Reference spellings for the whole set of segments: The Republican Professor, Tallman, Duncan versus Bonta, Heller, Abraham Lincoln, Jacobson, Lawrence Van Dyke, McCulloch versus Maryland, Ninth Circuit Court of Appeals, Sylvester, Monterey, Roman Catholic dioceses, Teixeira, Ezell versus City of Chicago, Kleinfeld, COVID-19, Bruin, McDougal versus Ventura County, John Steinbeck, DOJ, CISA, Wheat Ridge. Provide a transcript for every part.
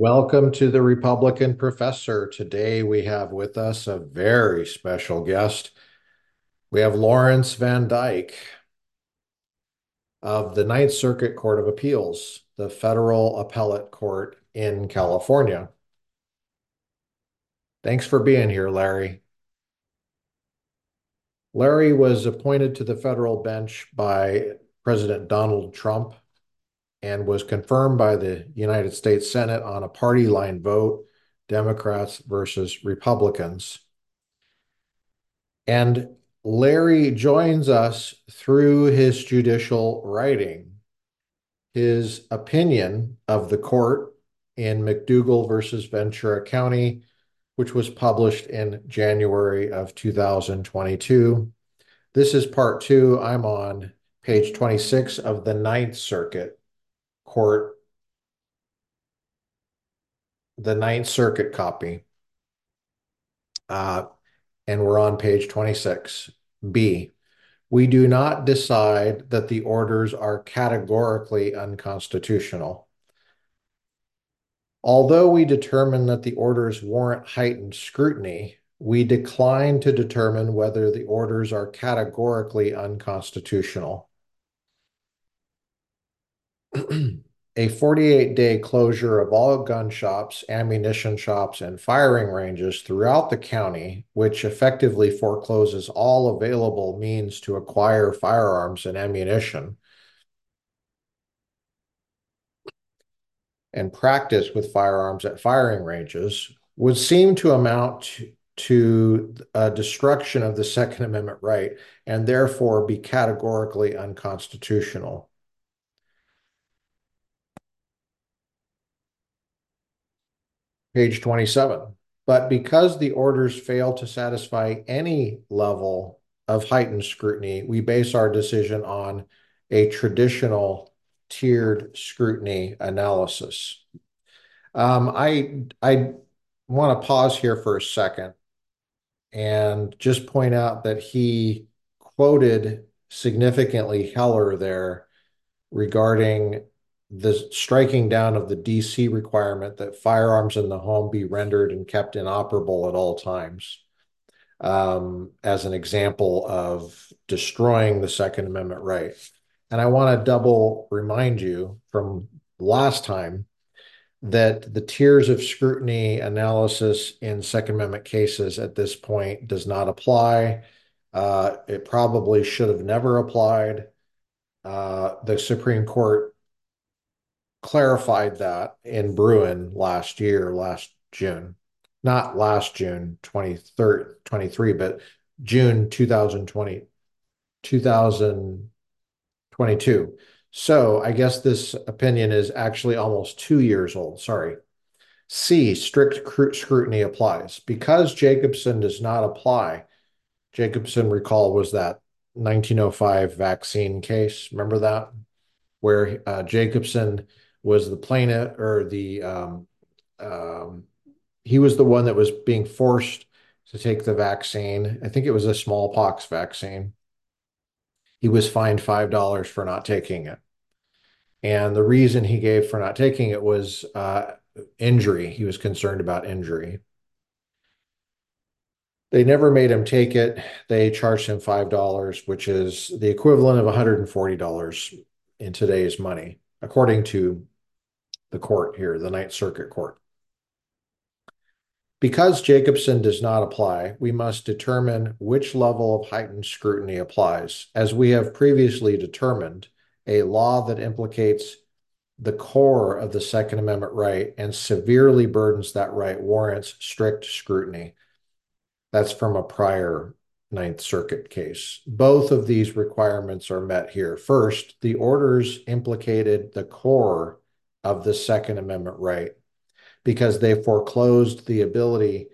Welcome to The Republican Professor. Today we have with us a very special guest. We have Lawrence Van Dyke of the Ninth Circuit Court of Appeals, the federal appellate court in California. Thanks for being here, Larry. Larry was appointed to the federal bench by President Donald Trump and was confirmed by the United States Senate on a party line vote, Democrats versus Republicans. And Larry joins us through his judicial writing. His opinion of the court in McDougal versus Ventura County, which was published in January of 2022. This is part two. I'm on page 26 of the Ninth Circuit Court, the Ninth Circuit copy, and we're on page 26. B, we do not decide that the orders are categorically unconstitutional. Although we determine that the orders warrant heightened scrutiny, we decline to determine whether the orders are categorically unconstitutional. A 48-day closure of all gun shops, ammunition shops, and firing ranges throughout the county, which effectively forecloses all available means to acquire firearms and ammunition, and practice with firearms at firing ranges, would seem to amount to a destruction of the Second Amendment right and therefore be categorically unconstitutional. Page 27, but because the orders fail to satisfy any level of heightened scrutiny, we base our decision on a traditional tiered scrutiny analysis. I want to pause here for a second and just point out that he quoted significantly Heller there regarding the striking down of the DC requirement that firearms in the home be rendered and kept inoperable at all times, as an example of destroying the Second Amendment right. And I want to double remind you from last time that the tiers of scrutiny analysis in Second Amendment cases at this point does not apply. It probably should have never applied. The Supreme Court clarified that in Bruin June 2022. So I guess this opinion is actually almost 2 years old. Sorry. C, strict scrutiny applies. Because Jacobson does not apply, Jacobson, recall, was that 1905 vaccine case. Remember that? Where Jacobson was the plaintiff, or he was the one that was being forced to take the vaccine. I think it was a smallpox vaccine. He was fined $5 for not taking it. And the reason he gave for not taking it was injury. He was concerned about injury. They never made him take it. They charged him $5, which is the equivalent of $140 in today's money, according to the court here, the Ninth Circuit Court. Because Jacobson does not apply, we must determine which level of heightened scrutiny applies. As we have previously determined, a law that implicates the core of the Second Amendment right and severely burdens that right warrants strict scrutiny. That's from a prior Ninth Circuit case. Both of these requirements are met here. First, the orders implicated the core of the Second Amendment right because they foreclosed the ability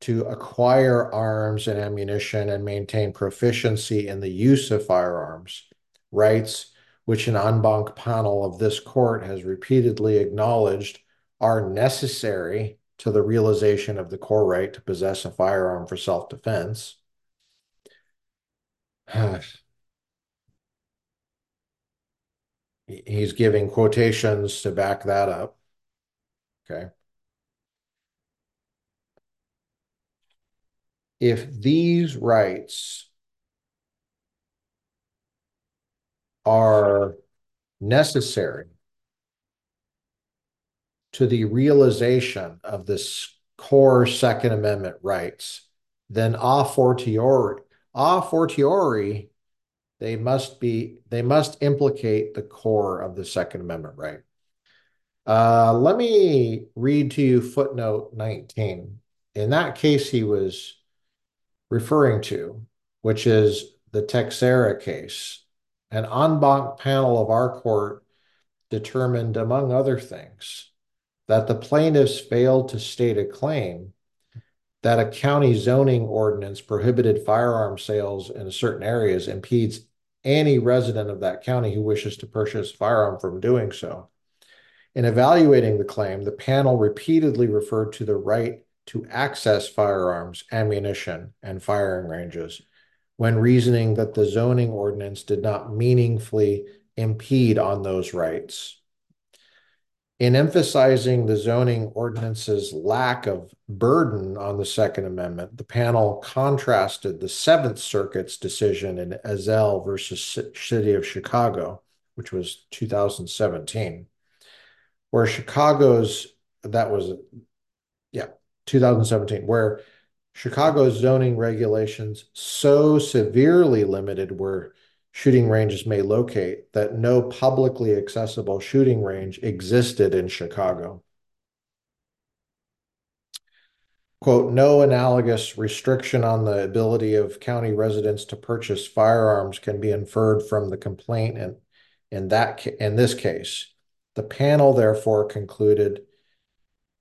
to acquire arms and ammunition and maintain proficiency in the use of firearms, rights which an en banc panel of this court has repeatedly acknowledged are necessary to the realization of the core right to possess a firearm for self-defense. He's giving quotations to back that up. Okay. if these rights are necessary to the realization of this core Second Amendment rights, then a fortiori, they must implicate the core of the Second Amendment right. Let me read to you footnote 19. In that case he was referring to, which is the Teixeira case, an en banc panel of our court determined, among other things, that the plaintiffs failed to state a claim that a county zoning ordinance prohibited firearm sales in certain areas impedes any resident of that county who wishes to purchase a firearm from doing so. In evaluating the claim, the panel repeatedly referred to the right to access firearms, ammunition, and firing ranges when reasoning that the zoning ordinance did not meaningfully impede on those rights. In emphasizing the zoning ordinance's lack of burden on the Second Amendment, the panel contrasted the Seventh Circuit's decision in Ezell versus City of Chicago, which was 2017, where 2017, where Chicago's zoning regulations so severely limited where shooting ranges may locate that no publicly accessible shooting range existed in Chicago. Quote, no analogous restriction on the ability of county residents to purchase firearms can be inferred from the complaint in this case. The panel therefore concluded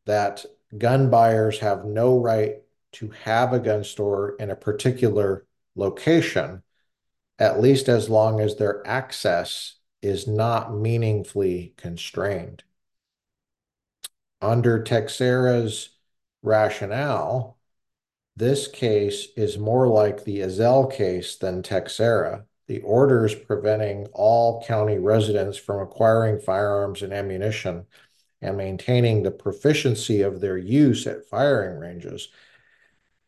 that gun buyers have no right to have a gun store in a particular location, at least as long as their access is not meaningfully constrained. Under Teixeira's rationale, this case is more like the Ezell case than Teixeira. The orders preventing all county residents from acquiring firearms and ammunition and maintaining the proficiency of their use at firing ranges.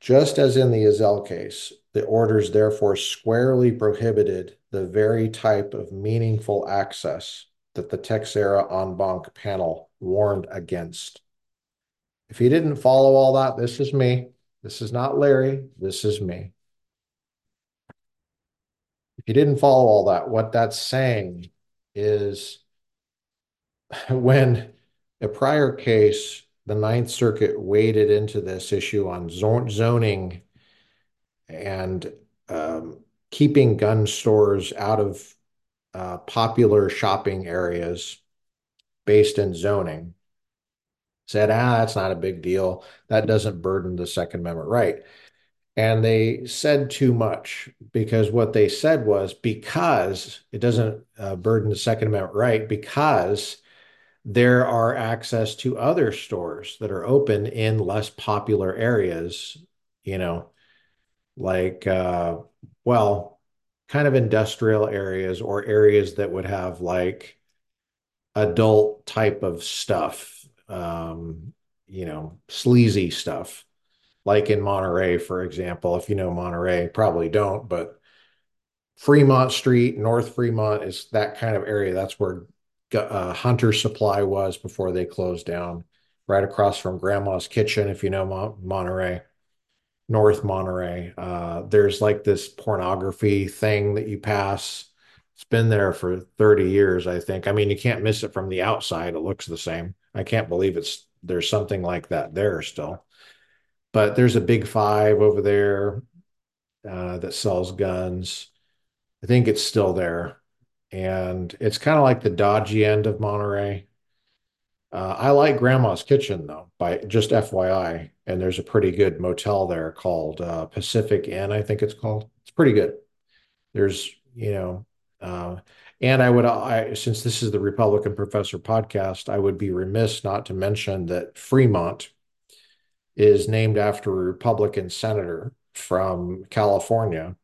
Just as in the Ezell case, the orders therefore squarely prohibited the very type of meaningful access that the Teixeira en banc panel warned against. If you didn't follow all that, this is me. This is not Larry. This is me. If you didn't follow all that, what that's saying is when a prior case, the Ninth Circuit waded into this issue on zoning and keeping gun stores out of popular shopping areas based in zoning, said, that's not a big deal. That doesn't burden the Second Amendment right. And they said too much, because what they said was, because it doesn't burden the Second Amendment right, because there are access to other stores that are open in less popular areas, kind of industrial areas or areas that would have like adult type of stuff, sleazy stuff, like in Monterey, for example. If you know Monterey, probably don't, but Fremont Street, North Fremont is that kind of area. That's where Hunter Supply was before they closed down, right across from Grandma's Kitchen, if you know Monterey, North Monterey. There's like this pornography thing that you pass. It's been there for 30 years, I think. I mean, you can't miss it from the outside. It looks the same. I can't believe there's something like that there still. But there's a Big Five over there that sells guns. I think it's still there. And it's kind of like the dodgy end of Monterey. I like Grandma's Kitchen, though, by just FYI. And there's a pretty good motel there called Pacific Inn, I think it's called. It's pretty good. There's, and I since this is the Republican Professor podcast, I would be remiss not to mention that Fremont is named after a Republican senator from California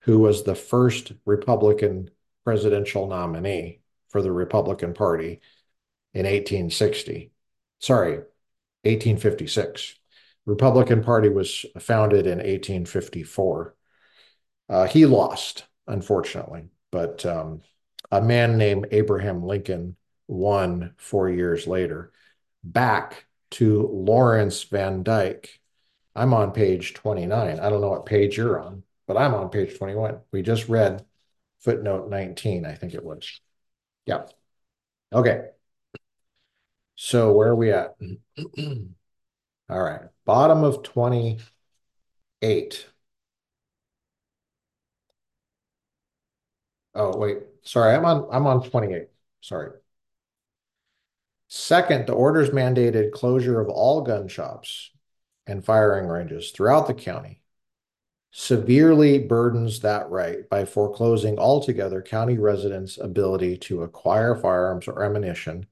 who was the first Republican presidential nominee for the Republican Party in 1856. Republican Party was founded in 1854. He lost, unfortunately, but a man named Abraham Lincoln won 4 years later, back to Lawrence Van Dyke. I'm on page 29. I don't know what page you're on, but I'm on page 21. We just read footnote 19, I think it was. Yeah. Okay. So where are we at? All right. Bottom of 28. Oh, wait. Sorry, I'm on 28. Sorry. Second, the orders mandated closure of all gun shops and firing ranges throughout the county, severely burdens that right by foreclosing altogether county residents' ability to acquire firearms or ammunition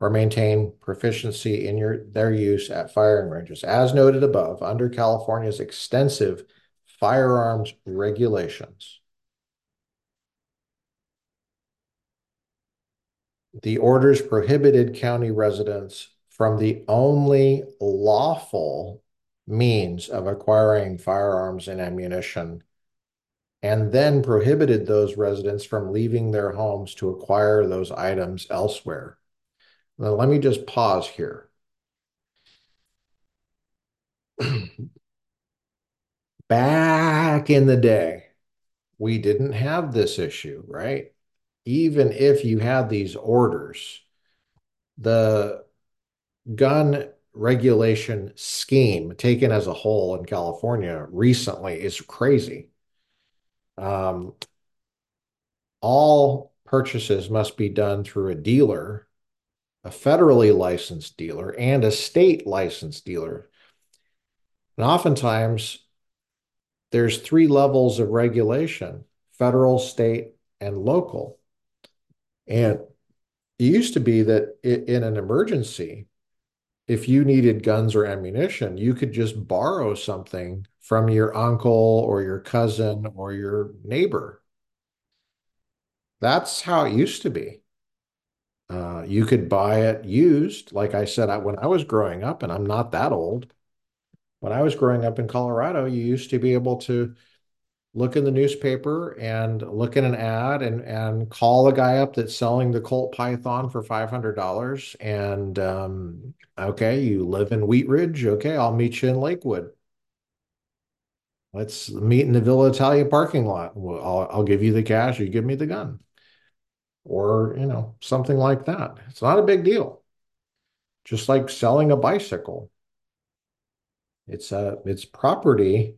or maintain proficiency in their use at firing ranges. As noted above, under California's extensive firearms regulations, the orders prohibited county residents from the only lawful means of acquiring firearms and ammunition, and then prohibited those residents from leaving their homes to acquire those items elsewhere. Now, let me just pause here. Back in the day, we didn't have this issue, right? Even if you had these orders, the gun regulation scheme taken as a whole in California recently is crazy. All purchases must be done through a dealer, a federally licensed dealer, and a state licensed dealer. And oftentimes, there's three levels of regulation: federal, state, and local. And it used to be that in an emergency, if you needed guns or ammunition, you could just borrow something from your uncle or your cousin or your neighbor. That's how it used to be. You could buy it used. Like I said, when I was growing up, and I'm not that old, when I was growing up in Colorado, you used to be able to look in the newspaper and look in an ad and call the guy up that's selling the Colt Python for $500. And, okay, you live in Wheat Ridge. Okay, I'll meet you in Lakewood. Let's meet in the Villa Italia parking lot. I'll give you the cash. You give me the gun, or, something like that. It's not a big deal. Just like selling a bicycle. It's property.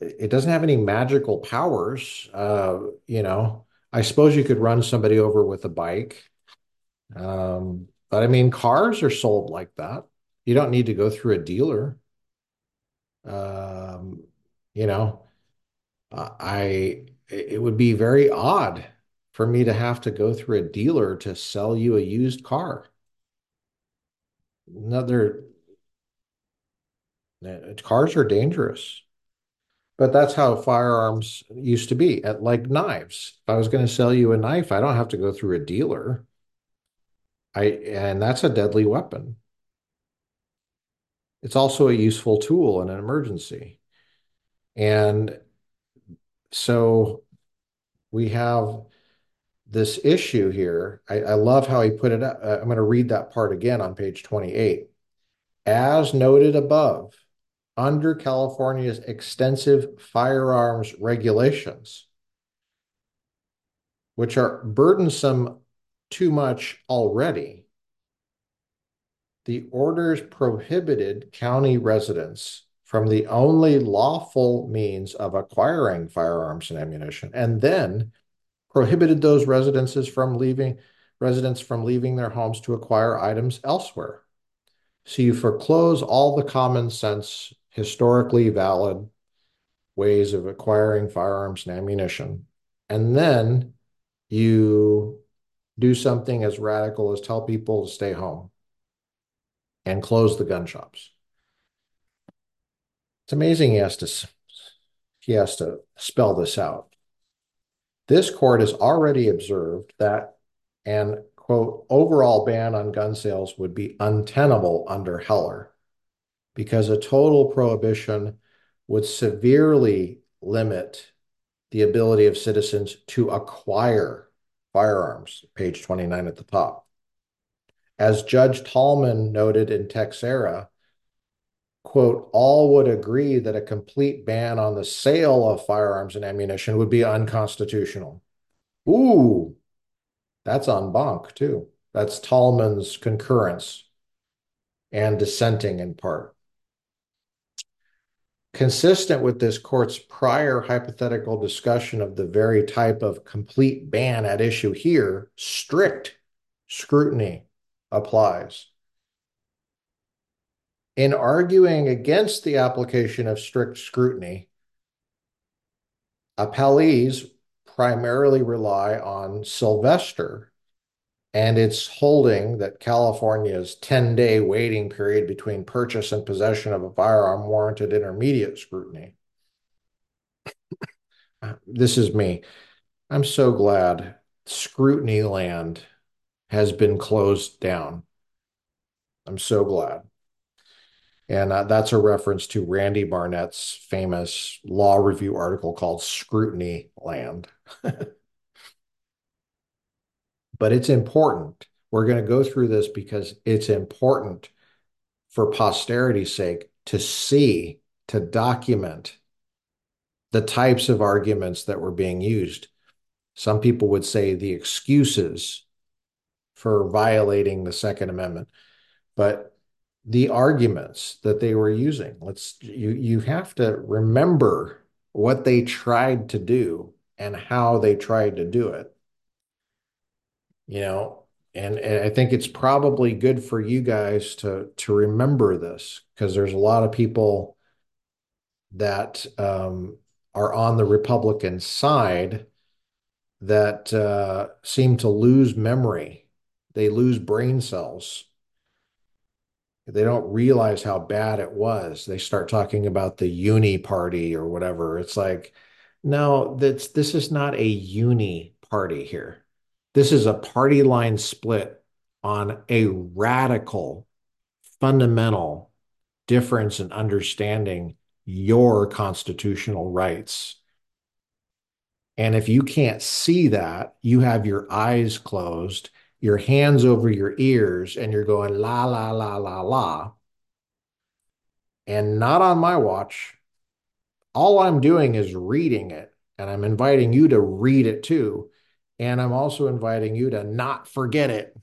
It doesn't have any magical powers. I suppose you could run somebody over with a bike. But I mean, cars are sold like that. You don't need to go through a dealer. It would be very odd for me to have to go through a dealer to sell you a used car. Cars are dangerous. But that's how firearms used to be, at like knives. If I was going to sell you a knife, I don't have to go through a dealer. And that's a deadly weapon. It's also a useful tool in an emergency. And so we have this issue here. I love how he put it up. I'm going to read that part again on page 28. As noted above, under California's extensive firearms regulations, which are burdensome too much already, the orders prohibited county residents from the only lawful means of acquiring firearms and ammunition, and then prohibited those residents from leaving their homes to acquire items elsewhere. So you foreclose all the common sense, historically valid ways of acquiring firearms and ammunition. And then you do something as radical as tell people to stay home and close the gun shops. It's amazing he has to spell this out. This court has already observed that an, quote, overall ban on gun sales would be untenable under Heller, because a total prohibition would severely limit the ability of citizens to acquire firearms, page 29 at the top. As Judge Tallman noted in Teixeira, quote, all would agree that a complete ban on the sale of firearms and ammunition would be unconstitutional. Ooh, that's en banc too. That's Tallman's concurrence and dissenting in part. Consistent with this court's prior hypothetical discussion of the very type of complete ban at issue here, strict scrutiny applies. In arguing against the application of strict scrutiny, appellees primarily rely on Sylvester and its holding that California's 10-day waiting period between purchase and possession of a firearm warranted intermediate scrutiny. This is me. I'm so glad scrutiny land has been closed down. I'm so glad. And that's a reference to Randy Barnett's famous law review article called Scrutiny Land. But it's important. We're going to go through this because it's important for posterity's sake to see, to document the types of arguments that were being used. Some people would say the excuses for violating the Second Amendment, but the arguments that they were using. You have to remember what they tried to do and how they tried to do it. You know, and I think it's probably good for you guys to remember this, because there's a lot of people that are on the Republican side that seem to lose memory. They lose brain cells. They don't realize how bad it was. They start talking about the uni party or whatever. It's like, no, this is not a uni party here. This is a party line split on a radical, fundamental difference in understanding your constitutional rights. And if you can't see that, you have your eyes closed, your hands over your ears, and you're going, la, la, la, la, la. And not on my watch. All I'm doing is reading it, and I'm inviting you to read it too. And I'm also inviting you to not forget it,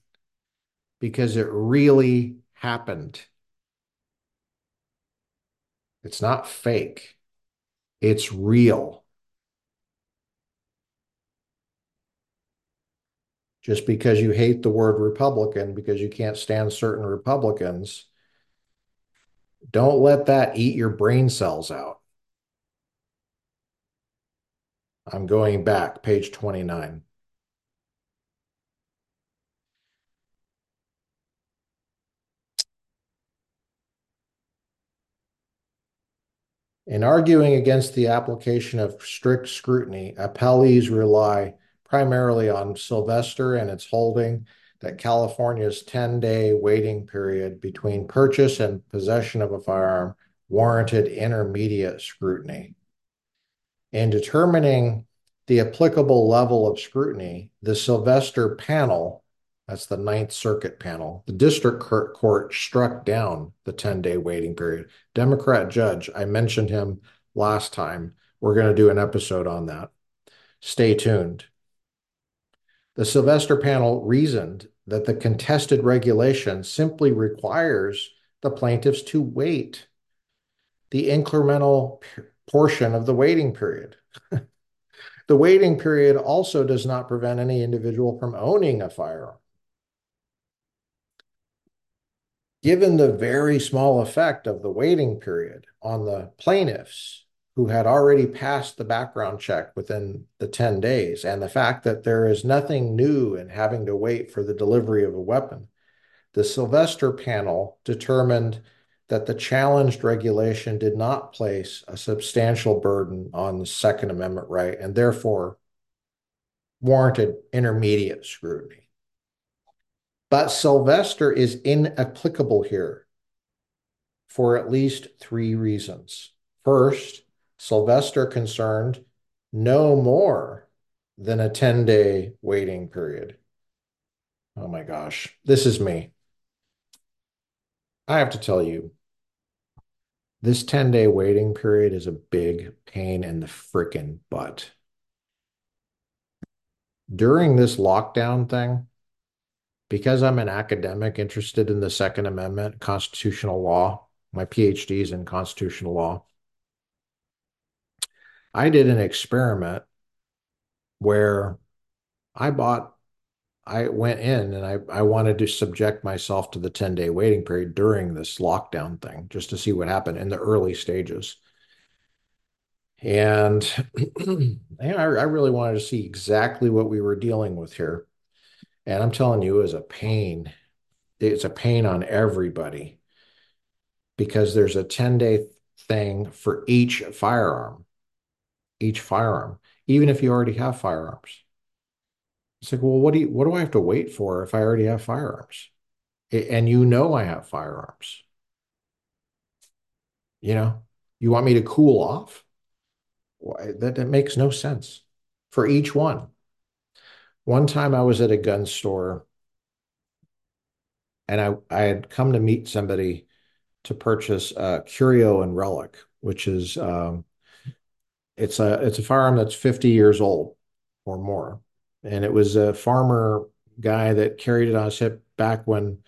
because it really happened. It's not fake. It's real. Just because you hate the word Republican, because you can't stand certain Republicans, don't let that eat your brain cells out. I'm going back, page 29. In arguing against the application of strict scrutiny, appellees rely primarily on Sylvester and its holding that California's 10-day waiting period between purchase and possession of a firearm warranted intermediate scrutiny. In determining the applicable level of scrutiny, the Sylvester panel, that's the Ninth Circuit panel, the district court struck down the 10-day waiting period. Democrat judge, I mentioned him last time. We're going to do an episode on that. Stay tuned. The Sylvester panel reasoned that the contested regulation simply requires the plaintiffs to wait the incremental portion of the waiting period. The waiting period also does not prevent any individual from owning a firearm. Given the very small effect of the waiting period on the plaintiffs, who had already passed the background check within the 10 days, and the fact that there is nothing new in having to wait for the delivery of a weapon, the Sylvester panel determined that the challenged regulation did not place a substantial burden on the Second Amendment right, and therefore warranted intermediate scrutiny. But Sylvester is inapplicable here. for at least three reasons. First, Sylvester concerned no more than a 10-day waiting period. Oh my gosh, this is me. I have to tell you, this 10-day waiting period is a big pain in the frickin' butt. During this lockdown thing, because I'm an academic interested in the Second Amendment, constitutional law, my PhD is in constitutional law, I did an experiment where I went in and I wanted to subject myself to the 10-day waiting period during this lockdown thing, just to see what happened in the early stages. And I really wanted to see exactly what we were dealing with here. And I'm telling you, it was a pain. It's a pain on everybody because there's a 10-day thing for each firearm, even if you already have firearms. It's like, well, what do I have to wait for if I already have firearms? And you know I have firearms. You know, you want me to cool off? Why, that makes no sense for each one. One time I was at a gun store and I had come to meet somebody to purchase Curio and Relic, which is it's a firearm that's 50 years old or more. And it was a farmer guy that carried it on his hip back when,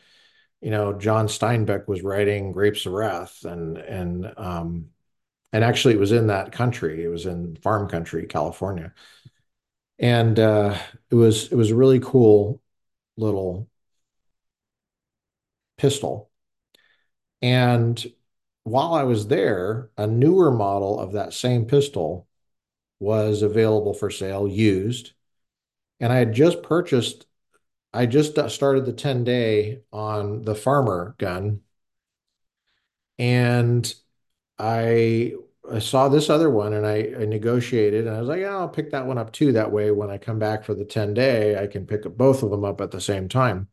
you know, John Steinbeck was writing Grapes of Wrath, and actually it was in that country. It was in farm country, California. And it was a really cool little pistol. And while I was there, a newer model of that same pistol was available for sale used. And I just started the 10-day on the farmer gun. And I saw this other one and I negotiated and I was like, yeah, I'll pick that one up too. That way, when I come back for the 10-day, I can pick up both of them up at the same time.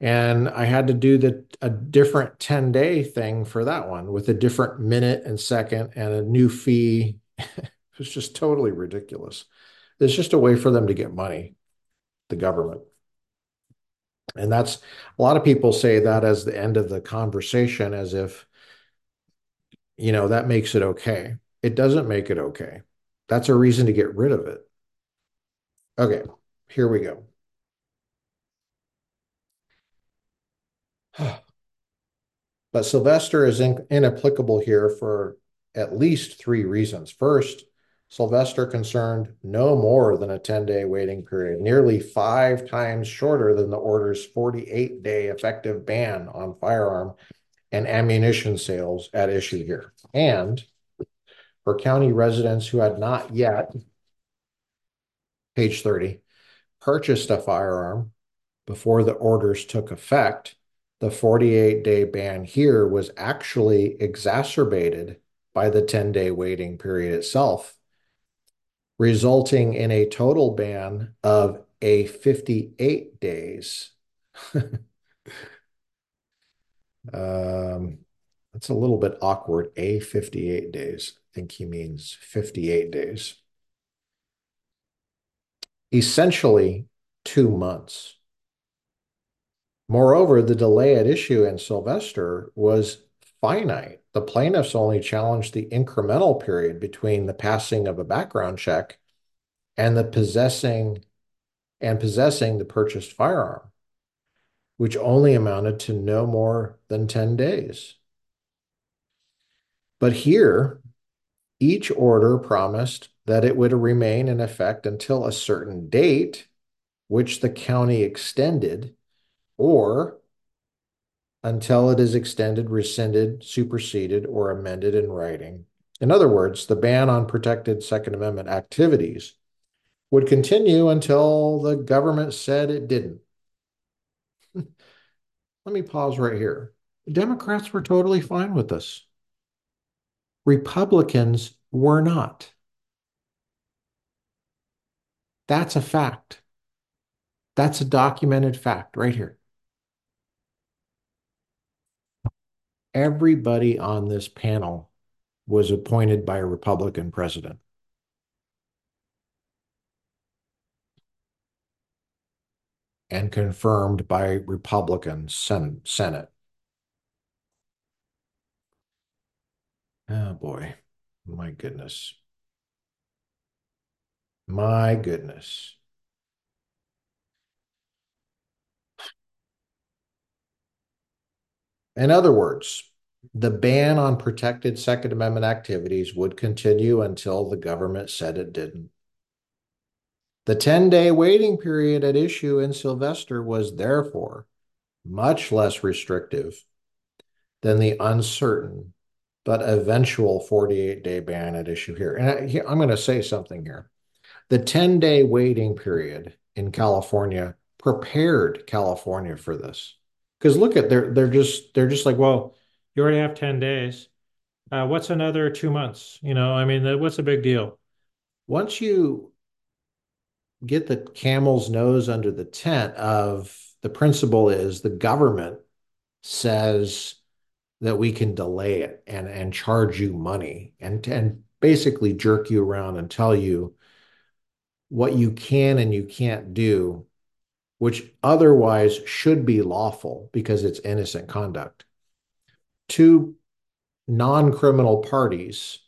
And I had to do a different 10-day thing for that one with a different minute and second and a new fee. It was just totally ridiculous. It's just a way for them to get money, the government. And that's a lot of people say that as the end of the conversation, as if, you know, that makes it okay. It doesn't make it okay. That's a reason to get rid of it. Okay, here we go. But Sylvester is inapplicable here for at least three reasons. First, Sylvester concerned no more than a 10-day waiting period, nearly 5 times shorter than the order's 48-day effective ban on firearm and ammunition sales at issue here. And for county residents who had not yet, page 30, purchased a firearm before the orders took effect, the 48-day ban here was actually exacerbated by the 10-day waiting period itself, resulting in a total ban of a 58 days. That's a little bit awkward, a 58 days. I think he means 58 days. Essentially, 2 months. Moreover, the delay at issue in Sylvester was finite. The plaintiffs only challenged the incremental period between the passing of a background check and the possessing the purchased firearm, which only amounted to no more than 10 days. But here, each order promised that it would remain in effect until a certain date, which the county extended, or until it is extended, rescinded, superseded, or amended in writing. In other words, the ban on protected Second Amendment activities would continue until the government said it didn't. Let me pause right here. Democrats were totally fine with this. Republicans were not. That's a fact. That's a documented fact right here. everybody on this panel was appointed by a Republican president. And confirmed by Republican Senate. Oh boy, my goodness. My goodness. In other words, the ban on protected Second Amendment activities would continue until the government said it didn't. The 10-day waiting period at issue in Sylvester was therefore much less restrictive than the uncertain but eventual 48-day ban at issue here. And I'm going to say something here. The 10-day waiting period in California prepared California for this. Because look at, they're just like, well, you already have 10 days. What's another 2 months? You know, I mean, what's the big deal? Once you get the camel's nose under the tent of the principle is the government says that we can delay it and charge you money and basically jerk you around and tell you what you can and you can't do, which otherwise should be lawful because it's innocent conduct. Two non-criminal parties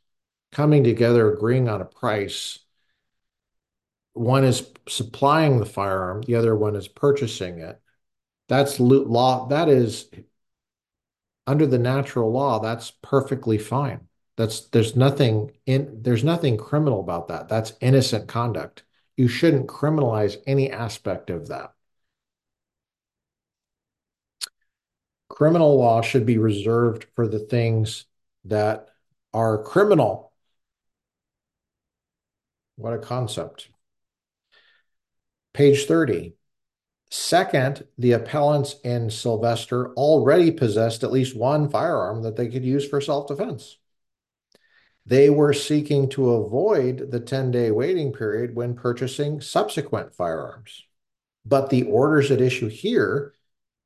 coming together, agreeing on a price. One is supplying the firearm, the other one is purchasing it. That's loot law. That is, under the natural law, that's perfectly fine. There's nothing criminal about that. That's innocent conduct. You shouldn't criminalize any aspect of that. Criminal law should be reserved for the things that are criminal. What a concept. Page 30. Second, the appellants in Sylvester already possessed at least one firearm that they could use for self-defense. They were seeking to avoid the 10-day waiting period when purchasing subsequent firearms. But the orders at issue here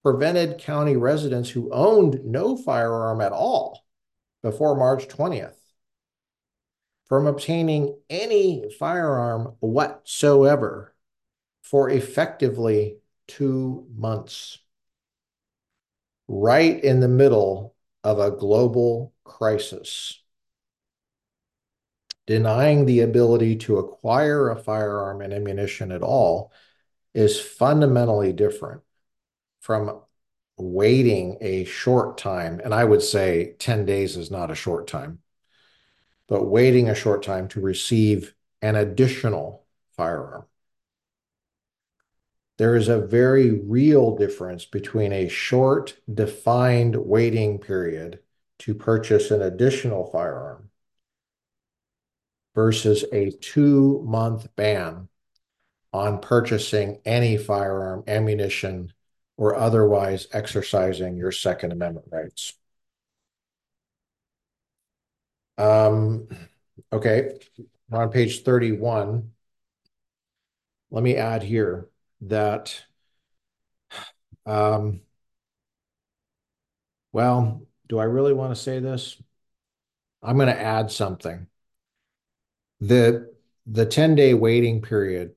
prevented county residents who owned no firearm at all before March 20th from obtaining any firearm whatsoever for effectively 2 months, right in the middle of a global crisis. Denying the ability to acquire a firearm and ammunition at all is fundamentally different from waiting a short time, and I would say 10 days is not a short time, but waiting a short time to receive an additional firearm. There is a very real difference between a short, defined waiting period to purchase an additional firearm versus a 2-month ban on purchasing any firearm, ammunition, or otherwise exercising your Second Amendment rights. Okay, we're on page 31. Let me add here that, well, do I really want to say this? I'm going to add something. The 10-day waiting period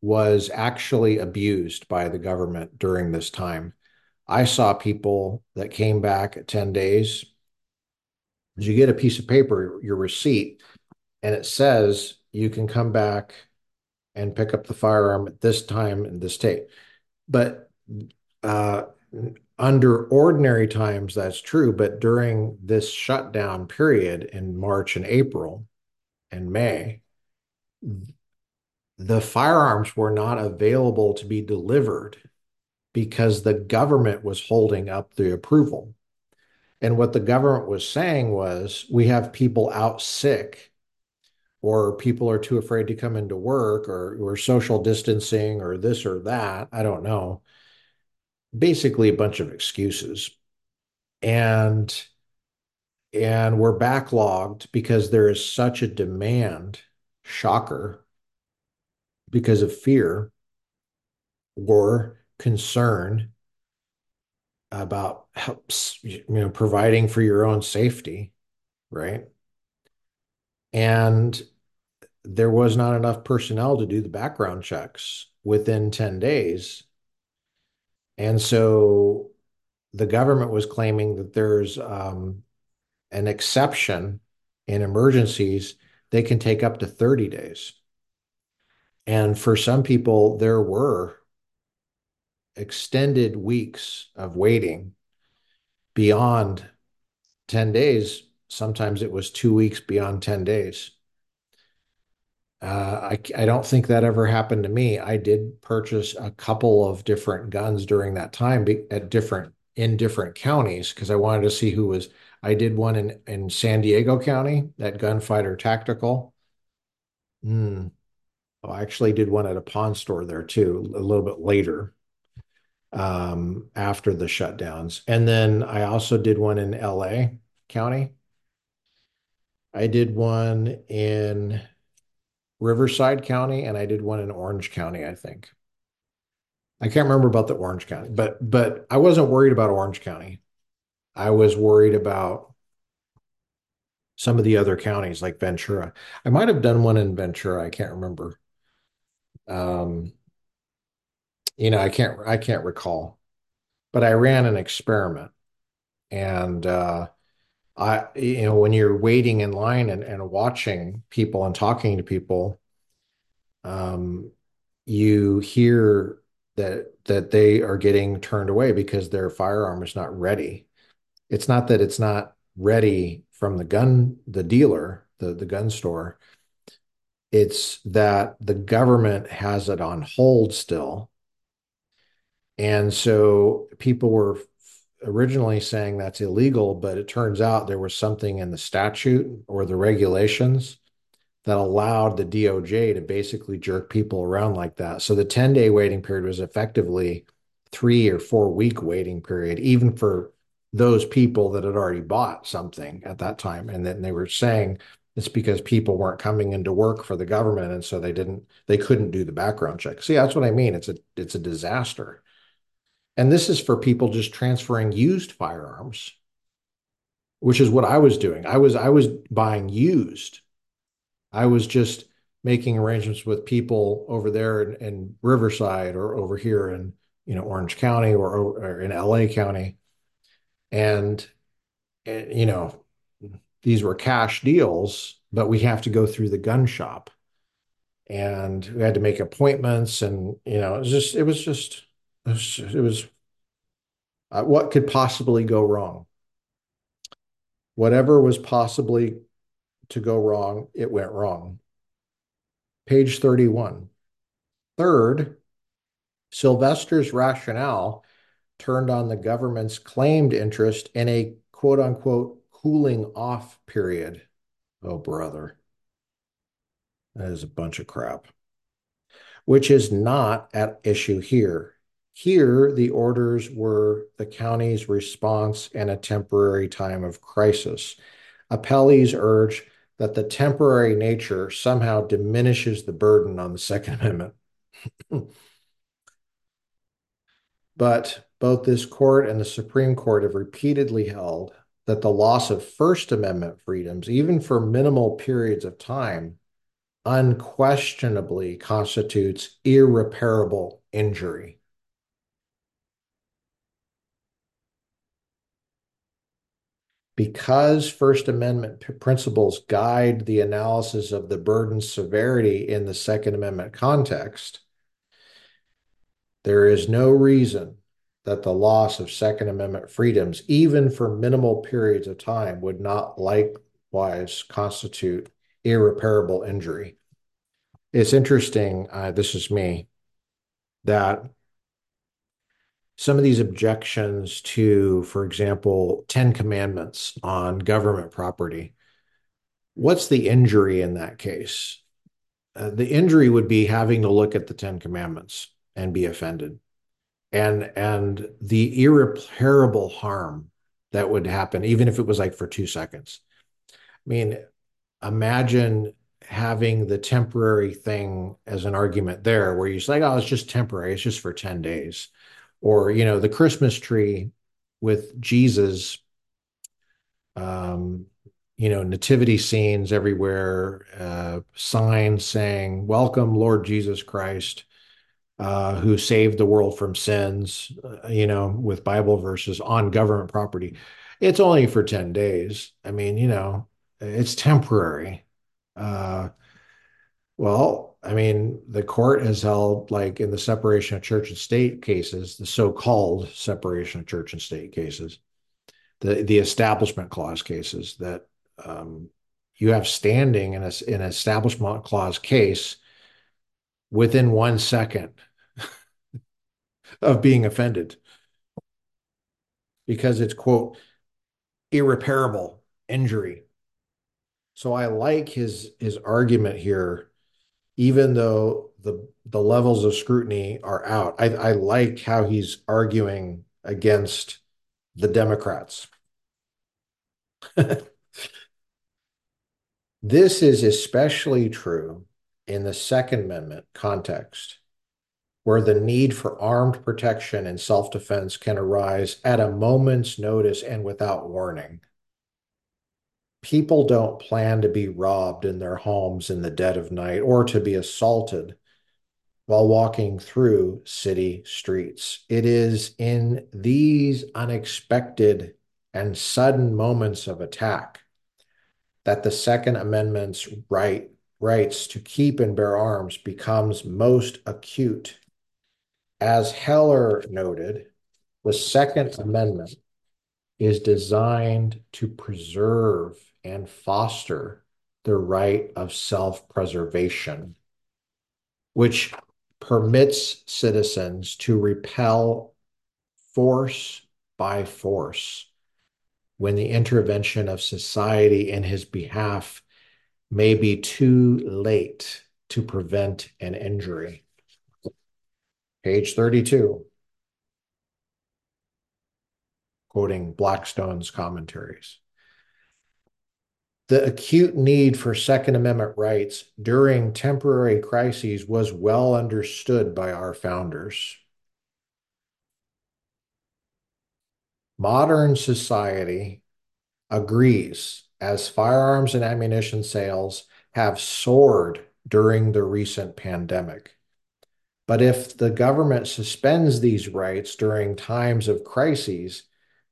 was actually abused by the government during this time. I saw people that came back at 10 days. You get a piece of paper, your receipt, and it says you can come back and pick up the firearm at this time and this date. But under ordinary times, that's true. But during this shutdown period in March and April and May, the firearms were not available to be delivered because the government was holding up the approval. And what the government was saying was, we have people out sick, or people are too afraid to come into work, or social distancing, or this or that, I don't know. Basically a bunch of excuses. And we're backlogged because there is such a demand, shocker, because of fear or concern about helps, providing for your own safety, right? And there was not enough personnel to do the background checks within 10 days. And so the government was claiming that there's an exception in emergencies. They can take up to 30 days. And for some people, there were extended weeks of waiting beyond 10 days. Sometimes it was 2 weeks beyond 10 days. I don't think that ever happened to me. I did purchase a couple of different guns during that time in different counties because I wanted to see who was. I did one in San Diego County, that Gunfighter Tactical. Oh, I actually did one at a pawn store there too, a little bit later, after the shutdowns. And then I also did one in LA County. I did one in Riverside County, and I did one in Orange County, I think. I can't remember about the Orange County, but I wasn't worried about Orange County. I was worried about some of the other counties like Ventura. I might have done one in Ventura. I can't remember. I can't recall. But I ran an experiment, and when you're waiting in line and watching people and talking to people, you hear that they are getting turned away because their firearm is not ready. It's not that it's not ready from the dealer, the gun store. It's that the government has it on hold still. And so people were originally saying that's illegal, but it turns out there was something in the statute or the regulations that allowed the DOJ to basically jerk people around like that. So the 10-day waiting period was effectively 3 or 4 week waiting period, even for those people that had already bought something at that time. And then they were saying it's because people weren't coming into work for the government. And so they couldn't do the background check. See, that's what I mean. It's a disaster. And this is for people just transferring used firearms, which is what I was doing. I was buying used. I was just making arrangements with people over there in Riverside or over here in Orange County or in LA County. And these were cash deals, but we have to go through the gun shop. And we had to make appointments, and it was what could possibly go wrong? Whatever was possibly to go wrong, it went wrong. Page 31. Third, Sylvester's rationale turned on the government's claimed interest in a quote-unquote cooling off period. Oh, brother. That is a bunch of crap, which is not at issue here. Here, the orders were the county's response and a temporary time of crisis. Appellees urge that the temporary nature somehow diminishes the burden on the Second Amendment. But both this court and the Supreme Court have repeatedly held that the loss of First Amendment freedoms, even for minimal periods of time, unquestionably constitutes irreparable injury. Because First Amendment principles guide the analysis of the burden severity in the Second Amendment context, there is no reason that the loss of Second Amendment freedoms, even for minimal periods of time, would not likewise constitute irreparable injury. It's interesting, this is me, that some of these objections to, for example, 10 commandments on government property, what's the injury in that case? The injury would be having to look at the 10 commandments and be offended. And the irreparable harm that would happen, even if it was like for 2 seconds. I mean, imagine having the temporary thing as an argument there where you say, oh, it's just temporary. It's just for 10 days. Or, the Christmas tree with Jesus, nativity scenes everywhere, signs saying, welcome, Lord Jesus Christ, who saved the world from sins, with Bible verses on government property. It's only for 10 days. I mean, it's temporary. The court has held, like in the separation of church and state cases, the so-called separation of church and state cases, the Establishment Clause cases, that you have standing in an Establishment Clause case within 1 second of being offended, because it's, quote, irreparable injury. So I like his argument here, even though the levels of scrutiny are out. I like how he's arguing against the Democrats. This is especially true in the Second Amendment context, where the need for armed protection and self-defense can arise at a moment's notice and without warning. People don't plan to be robbed in their homes in the dead of night or to be assaulted while walking through city streets. It is in these unexpected and sudden moments of attack that the Second Amendment's rights to keep and bear arms becomes most acute. As Heller noted, the Second Amendment is designed to preserve and foster the right of self-preservation, which permits citizens to repel force by force when the intervention of society in his behalf may be too late to prevent an injury. Page 32. Quoting Blackstone's commentaries. The acute need for Second Amendment rights during temporary crises was well understood by our founders. Modern society agrees, as firearms and ammunition sales have soared during the recent pandemic. But if the government suspends these rights during times of crises,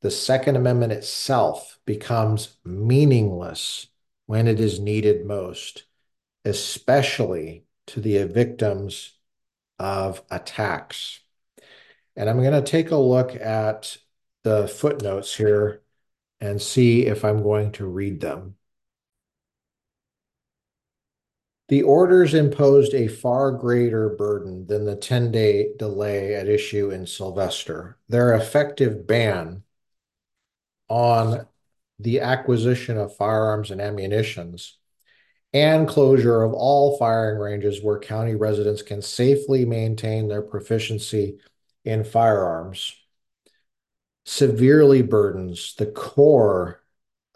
the Second Amendment itself becomes meaningless when it is needed most, especially to the victims of attacks. And I'm going to take a look at the footnotes here and see if I'm going to read them. The orders imposed a far greater burden than the 10-day delay at issue in Sylvester. Their effective ban on the acquisition of firearms and ammunitions and closure of all firing ranges where county residents can safely maintain their proficiency in firearms severely burdens the core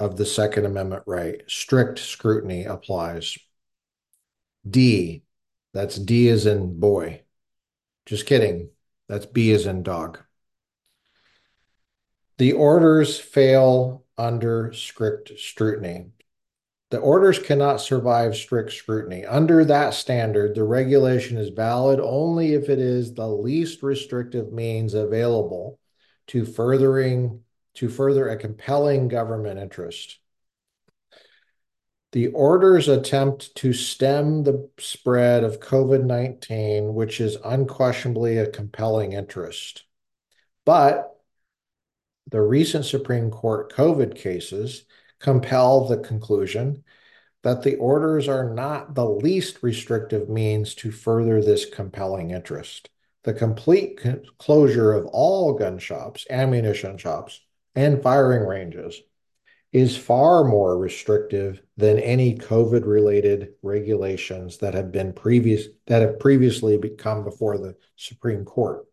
of the Second Amendment right. Strict scrutiny applies. D, that's D as in boy. Just kidding. That's B as in dog. The orders fail under strict scrutiny. The orders cannot survive strict scrutiny. Under that standard, the regulation is valid only if it is the least restrictive means available to further a compelling government interest. The orders attempt to stem the spread of COVID-19, which is unquestionably a compelling interest. But the recent Supreme Court COVID cases compel the conclusion that the orders are not the least restrictive means to further this compelling interest. The complete closure of all gun shops, ammunition shops, and firing ranges is far more restrictive than any COVID-related regulations that have been previously come before the Supreme Court,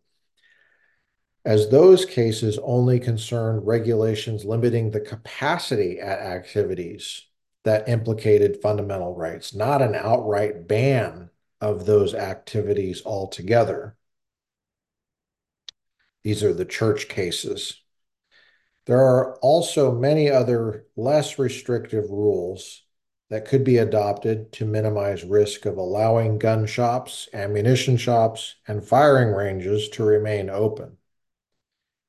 as those cases only concern regulations limiting the capacity at activities that implicated fundamental rights, not an outright ban of those activities altogether. These are the church cases. There are also many other less restrictive rules that could be adopted to minimize risk of allowing gun shops, ammunition shops, and firing ranges to remain open.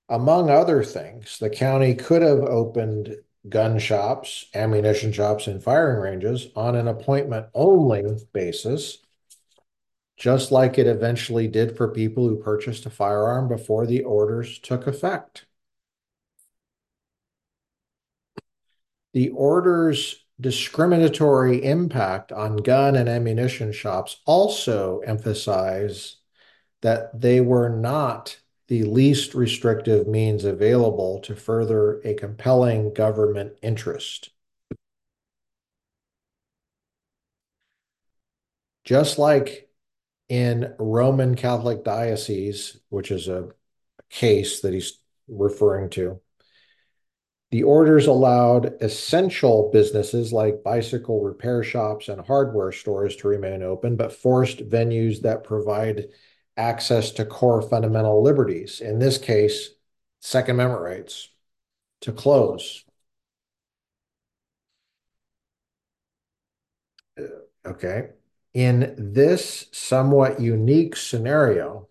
Among other things, the county could have opened gun shops, ammunition shops, and firing ranges on an appointment-only basis, just like it eventually did for people who purchased a firearm before the orders took effect. The order's discriminatory impact on gun and ammunition shops also emphasize that they were not the least restrictive means available to further a compelling government interest. Just like in Roman Catholic dioceses, which is a case that he's referring to, the orders allowed essential businesses like bicycle repair shops and hardware stores to remain open, but forced venues that provide access to core fundamental liberties, in this case, Second Amendment rights, to close. Okay. In this somewhat unique scenario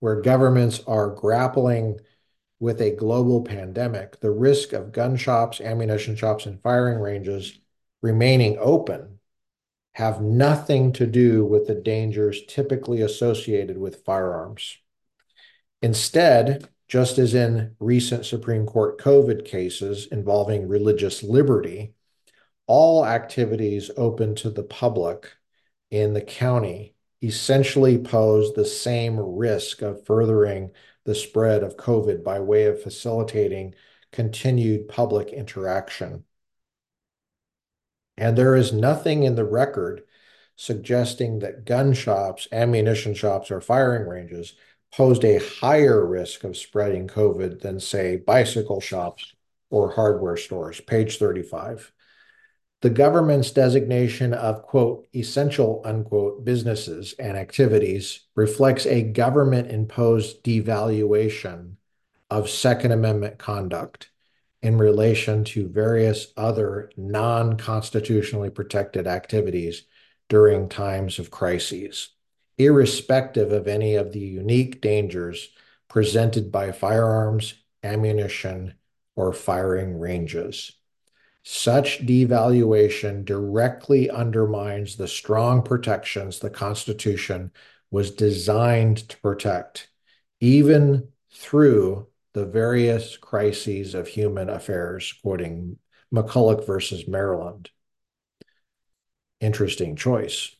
where governments are grappling with a global pandemic, the risk of gun shops, ammunition shops, and firing ranges remaining open have nothing to do with the dangers typically associated with firearms. Instead, just as in recent Supreme Court COVID cases involving religious liberty, all activities open to the public in the county essentially pose the same risk of furthering the spread of COVID by way of facilitating continued public interaction. And there is nothing in the record suggesting that gun shops, ammunition shops, or firing ranges posed a higher risk of spreading COVID than, say, bicycle shops or hardware stores. Page 35. The government's designation of, quote, essential, unquote, businesses and activities reflects a government-imposed devaluation of Second Amendment conduct in relation to various other non-constitutionally protected activities during times of crises, irrespective of any of the unique dangers presented by firearms, ammunition, or firing ranges. Such devaluation directly undermines the strong protections the Constitution was designed to protect, even through the various crises of human affairs, quoting McCulloch versus Maryland. Interesting choice.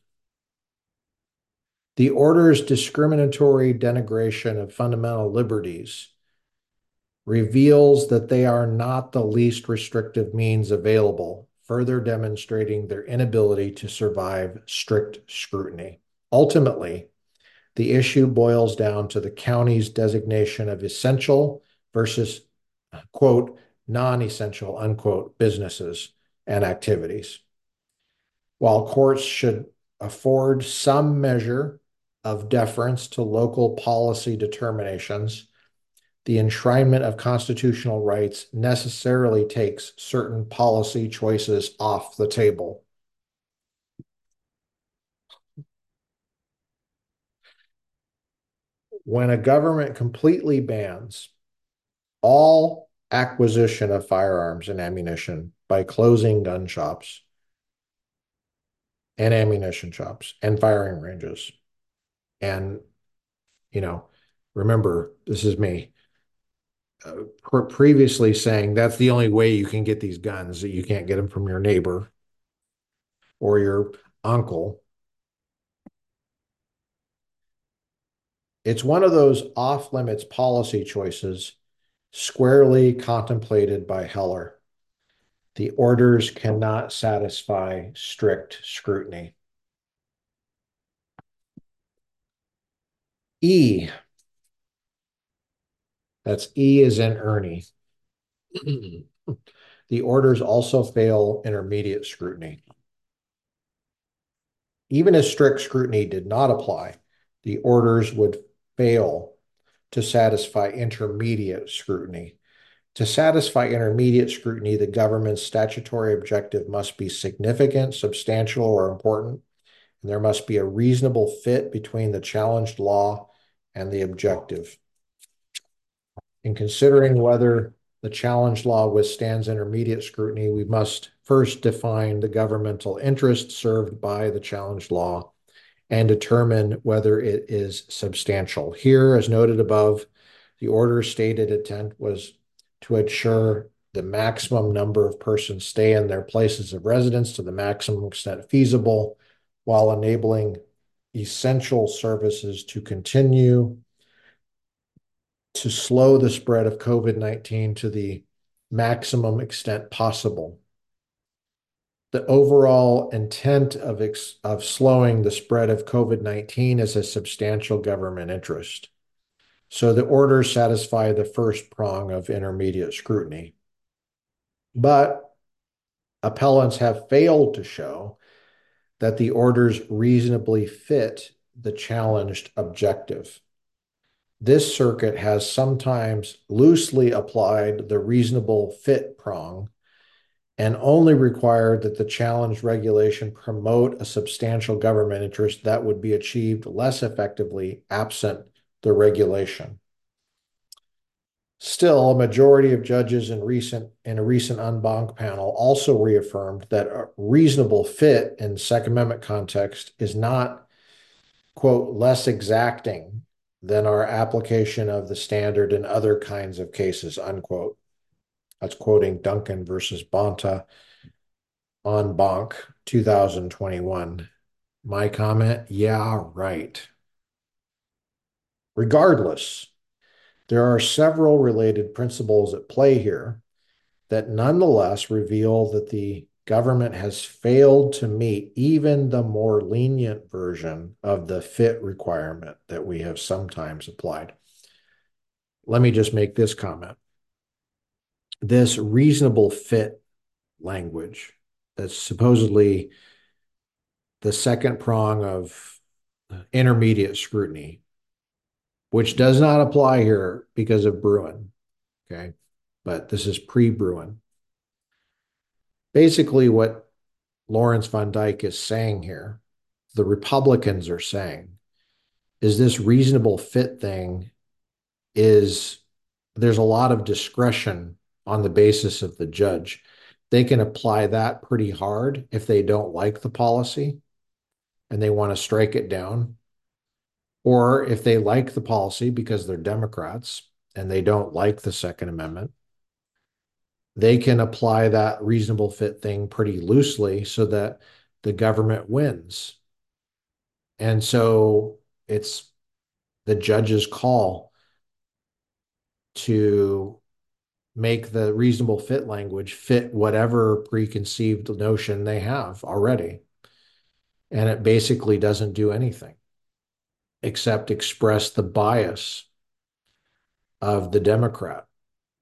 The order's discriminatory denigration of fundamental liberties reveals that they are not the least restrictive means available, further demonstrating their inability to survive strict scrutiny. Ultimately, the issue boils down to the county's designation of essential versus, quote, non-essential, unquote, businesses and activities. While courts should afford some measure of deference to local policy determinations, the enshrinement of constitutional rights necessarily takes certain policy choices off the table. When a government completely bans all acquisition of firearms and ammunition by closing gun shops and ammunition shops and firing ranges, and, remember, this is me previously saying that's the only way you can get these guns, that you can't get them from your neighbor or your uncle. It's one of those off-limits policy choices squarely contemplated by Heller. The orders cannot satisfy strict scrutiny. E. That's E as in Ernie. The orders also fail intermediate scrutiny. Even if strict scrutiny did not apply, the orders would fail to satisfy intermediate scrutiny, To satisfy intermediate scrutiny, the government's statutory objective must be significant, substantial, or important, and there must be a reasonable fit between the challenged law and the objective. In considering whether the challenged law withstands intermediate scrutiny, we must first define the governmental interest served by the challenged law and determine whether it is substantial. Here, as noted above, the order's stated intent was to ensure the maximum number of persons stay in their places of residence to the maximum extent feasible, while enabling essential services to continue, to slow the spread of COVID-19 to the maximum extent possible. The overall intent of slowing the spread of COVID-19 is a substantial government interest. So the orders satisfy the first prong of intermediate scrutiny. But appellants have failed to show that the orders reasonably fit the challenged objective. This circuit has sometimes loosely applied the reasonable fit prong and only required that the challenged regulation promote a substantial government interest that would be achieved less effectively absent the regulation. Still, a majority of judges in a recent en banc panel also reaffirmed that a reasonable fit in Second Amendment context is not, quote, less exacting than our application of the standard in other kinds of cases, unquote. That's quoting Duncan versus Bonta, en banc, 2021. My comment, yeah, right. Regardless, there are several related principles at play here that nonetheless reveal that the government has failed to meet even the more lenient version of the fit requirement that we have sometimes applied. Let me just make this comment. This reasonable fit language that's supposedly the second prong of intermediate scrutiny, which does not apply here because of Bruin, okay? But this is pre-Bruin. Basically what Lawrence Van Dyke is saying here, the Republicans are saying, is this reasonable fit thing is there's a lot of discretion on the basis of the judge. They can apply that pretty hard if they don't like the policy and they want to strike it down. Or if they like the policy because they're Democrats and they don't like the Second Amendment, they can apply that reasonable fit thing pretty loosely so that the government wins. And so it's the judge's call to make the reasonable fit language fit whatever preconceived notion they have already. And it basically doesn't do anything except express the bias of the Democrat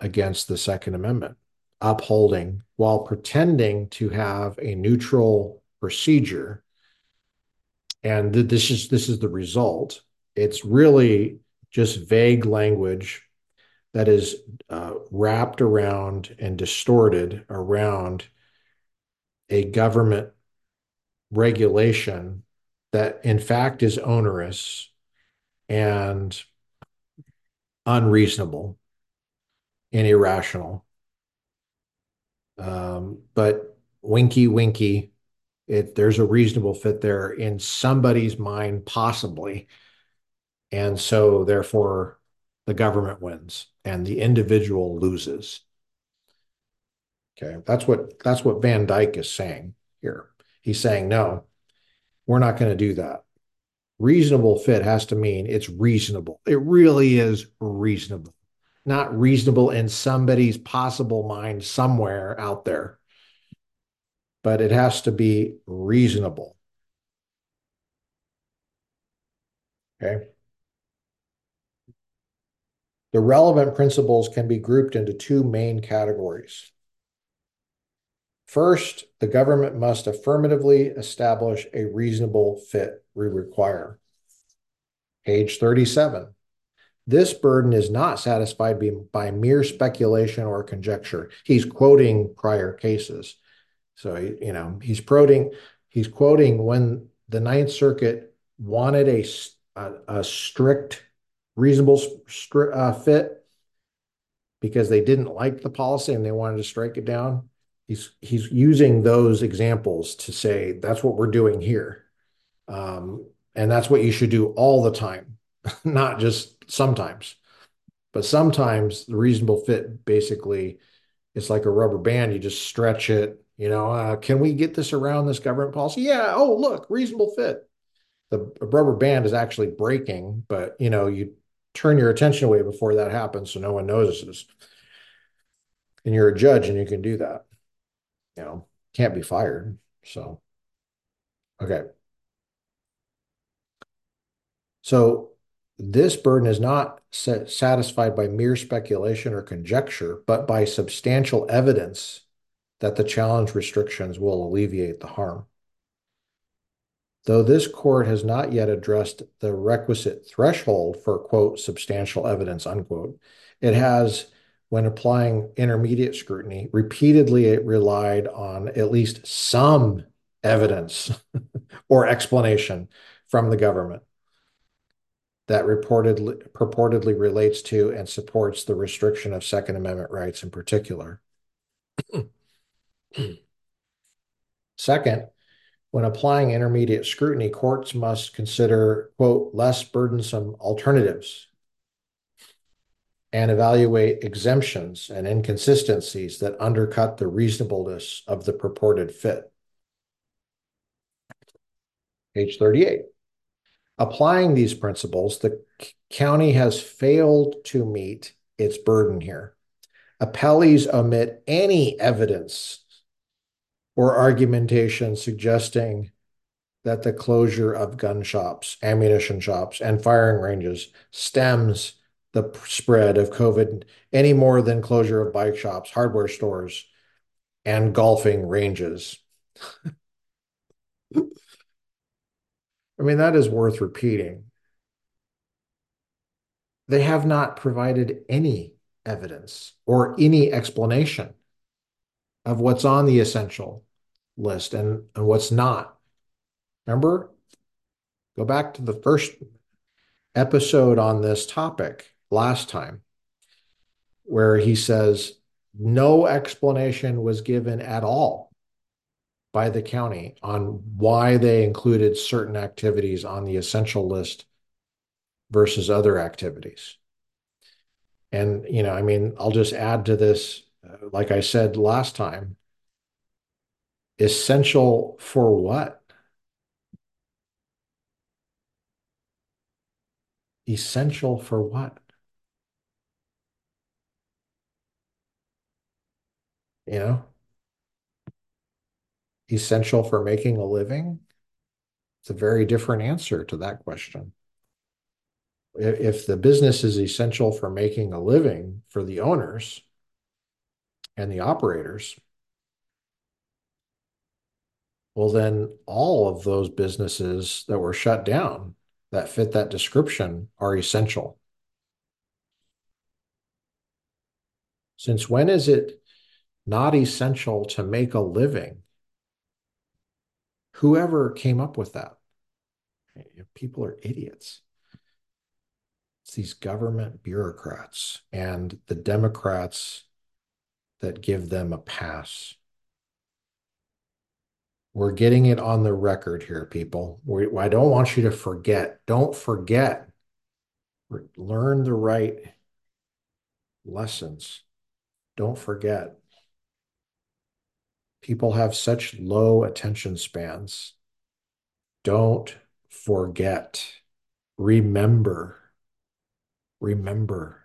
against the Second Amendment, upholding while pretending to have a neutral procedure. And this is the result. It's really just vague language that is wrapped around and distorted around a government regulation that in fact is onerous and unreasonable and irrational. But winky, winky, there's a reasonable fit there in somebody's mind, possibly. And so therefore the government wins and the individual loses. Okay. That's what Van Dyke is saying here. He's saying, no, we're not going to do that. Reasonable fit has to mean it's reasonable. It really is reasonable, not reasonable in somebody's possible mind somewhere out there, but it has to be reasonable. Okay. The relevant principles can be grouped into two main categories. First, the government must affirmatively establish a reasonable fit we require. Page 37. this burden is not satisfied by mere speculation or conjecture. He's quoting prior cases. So, he's quoting when the Ninth Circuit wanted a strict, reasonable fit because they didn't like the policy and they wanted to strike it down. He's using those examples to say, that's what we're doing here. And that's what you should do all the time, not just sometimes. But sometimes the reasonable fit, basically, it's like a rubber band. You just stretch it, can we get this around this government policy? Yeah. Oh, look, reasonable fit. The rubber band is actually breaking, but, you turn your attention away before that happens so no one notices. And you're a judge and you can do that. Can't be fired. So, okay. So this burden is not satisfied by mere speculation or conjecture, but by substantial evidence that the challenge restrictions will alleviate the harm. Though this court has not yet addressed the requisite threshold for, quote, substantial evidence, unquote, it has, when applying intermediate scrutiny, repeatedly it relied on at least some evidence or explanation from the government that purportedly relates to and supports the restriction of Second Amendment rights in particular. Second, when applying intermediate scrutiny, courts must consider, quote, less burdensome alternatives and evaluate exemptions and inconsistencies that undercut the reasonableness of the purported fit. Page 38. Applying these principles, the county has failed to meet its burden here. Appellees omit any evidence or argumentation suggesting that the closure of gun shops, ammunition shops, and firing ranges stems the spread of COVID any more than closure of bike shops, hardware stores, and golfing ranges. I mean, that is worth repeating. They have not provided any evidence or any explanation of what's on the essential list and what's not. Remember? Go back to the first episode on this topic last time, where he says no explanation was given at all by the county on why they included certain activities on the essential list versus other activities. And, I'll just add to this, like I said last time, essential for what? Essential for what? Essential for making a living? It's a very different answer to that question. If the business is essential for making a living for the owners and the operators, well, then all of those businesses that were shut down that fit that description are essential. Since when is it not essential to make a living? Whoever came up with that, people are idiots. It's these government bureaucrats and the Democrats that give them a pass. We're getting it on the record here, people. I don't want you to forget. Don't forget. Learn the right lessons. Don't forget. People have such low attention spans. Don't forget. Remember. Remember.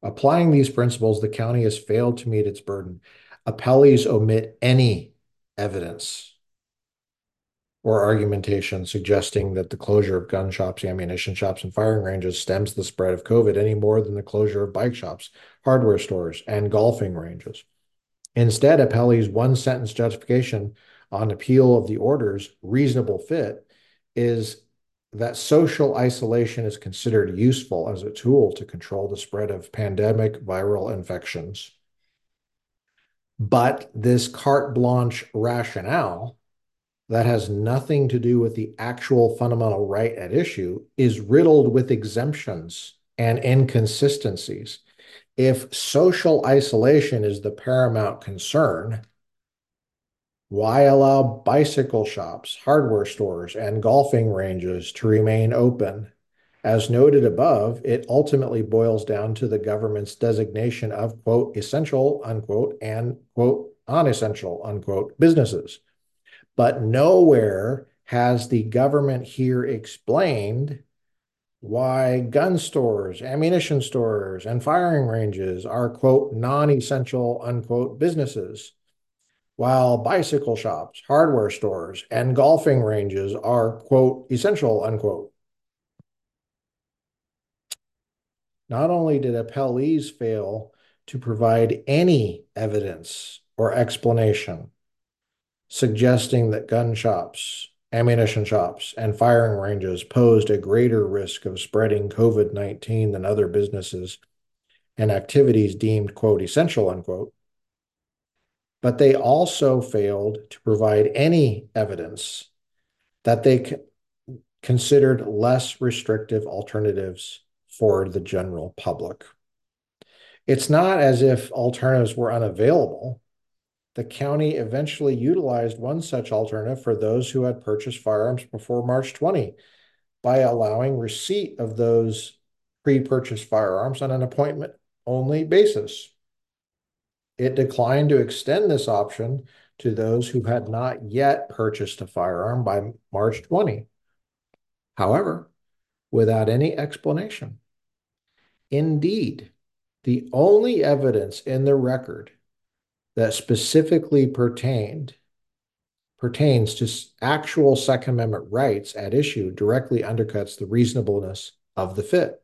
Applying these principles, the county has failed to meet its burden. Appellees omit any evidence or argumentation suggesting that the closure of gun shops, ammunition shops, and firing ranges stems the spread of COVID any more than the closure of bike shops, hardware stores, and golfing ranges. Instead, appellee's one-sentence justification on appeal of the order's reasonable fit is that social isolation is considered useful as a tool to control the spread of pandemic viral infections. But this carte blanche rationale that has nothing to do with the actual fundamental right at issue is riddled with exemptions and inconsistencies. If social isolation is the paramount concern, why allow bicycle shops, hardware stores, and golfing ranges to remain open? As noted above, it ultimately boils down to the government's designation of, quote, essential, unquote, and, quote, non-essential, unquote, businesses. But nowhere has the government here explained why gun stores, ammunition stores, and firing ranges are, quote, non-essential, unquote, businesses, while bicycle shops, hardware stores, and golfing ranges are, quote, essential, unquote. Not only did appellees fail to provide any evidence or explanation suggesting that gun shops, ammunition shops, and firing ranges posed a greater risk of spreading COVID-19 than other businesses and activities deemed, quote, essential, unquote, but they also failed to provide any evidence that they considered less restrictive alternatives for the general public. It's not as if alternatives were unavailable. The county eventually utilized one such alternative for those who had purchased firearms before March 20 by allowing receipt of those pre-purchased firearms on an appointment-only basis. It declined to extend this option to those who had not yet purchased a firearm by March 20. However, without any explanation. Indeed, the only evidence in the record that specifically pertains to actual Second Amendment rights at issue directly undercuts the reasonableness of the fit.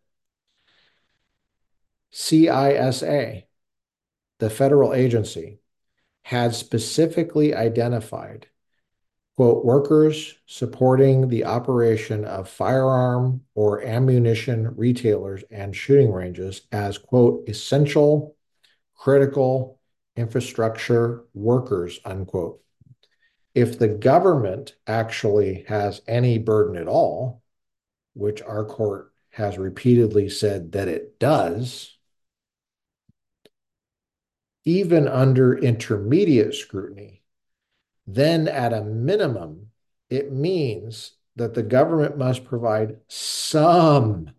CISA, the federal agency, had specifically identified, quote, workers supporting the operation of firearm or ammunition retailers and shooting ranges as, quote, essential critical infrastructure workers, unquote. If the government actually has any burden at all, which our court has repeatedly said that it does, even under intermediate scrutiny, then at a minimum, it means that the government must provide some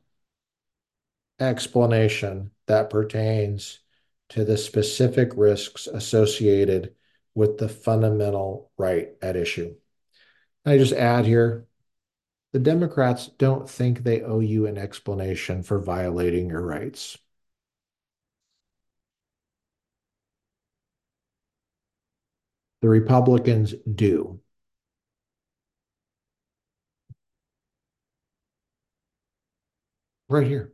explanation that pertains to the specific risks associated with the fundamental right at issue. And I just add here, the Democrats don't think they owe you an explanation for violating your rights. The Republicans do. Right here.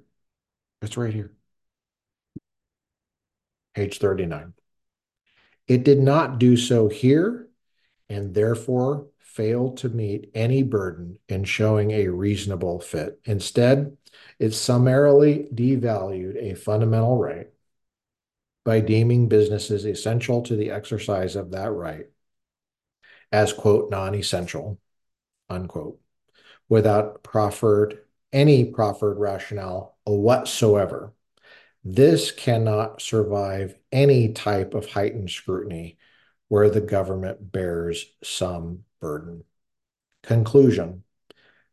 It's right here. Page 39. It did not do so here and therefore failed to meet any burden in showing a reasonable fit. Instead, it summarily devalued a fundamental right by deeming businesses essential to the exercise of that right as, quote, non-essential, unquote, without any proffered rationale whatsoever. This cannot survive any type of heightened scrutiny where the government bears some burden. Conclusion,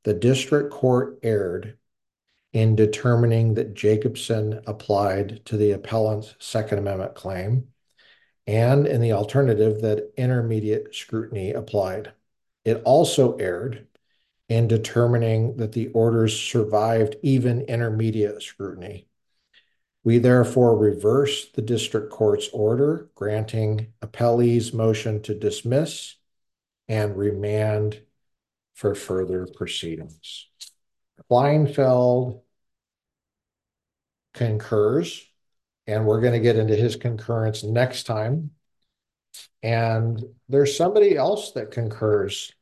the district court erred in determining that Jacobson applied to the appellant's Second Amendment claim, and in the alternative that intermediate scrutiny applied. It also erred in determining that the orders survived even intermediate scrutiny. We therefore reverse the district court's order, granting appellee's motion to dismiss and remand for further proceedings. Kleinfeld concurs, and we're going to get into his concurrence next time. And there's somebody else that concurs.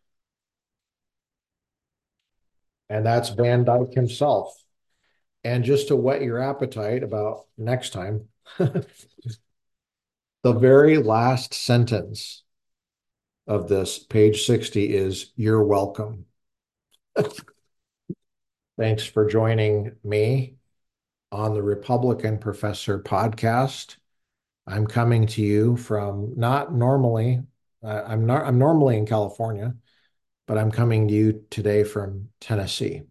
and that's Van Dyke himself. And just to whet your appetite about next time, the very last sentence of this, page 60, is, "You're welcome." Thanks for joining me on the Republican Professor podcast. I'm coming to you from not normally, I'm normally in California, but I'm coming to you today from Tennessee.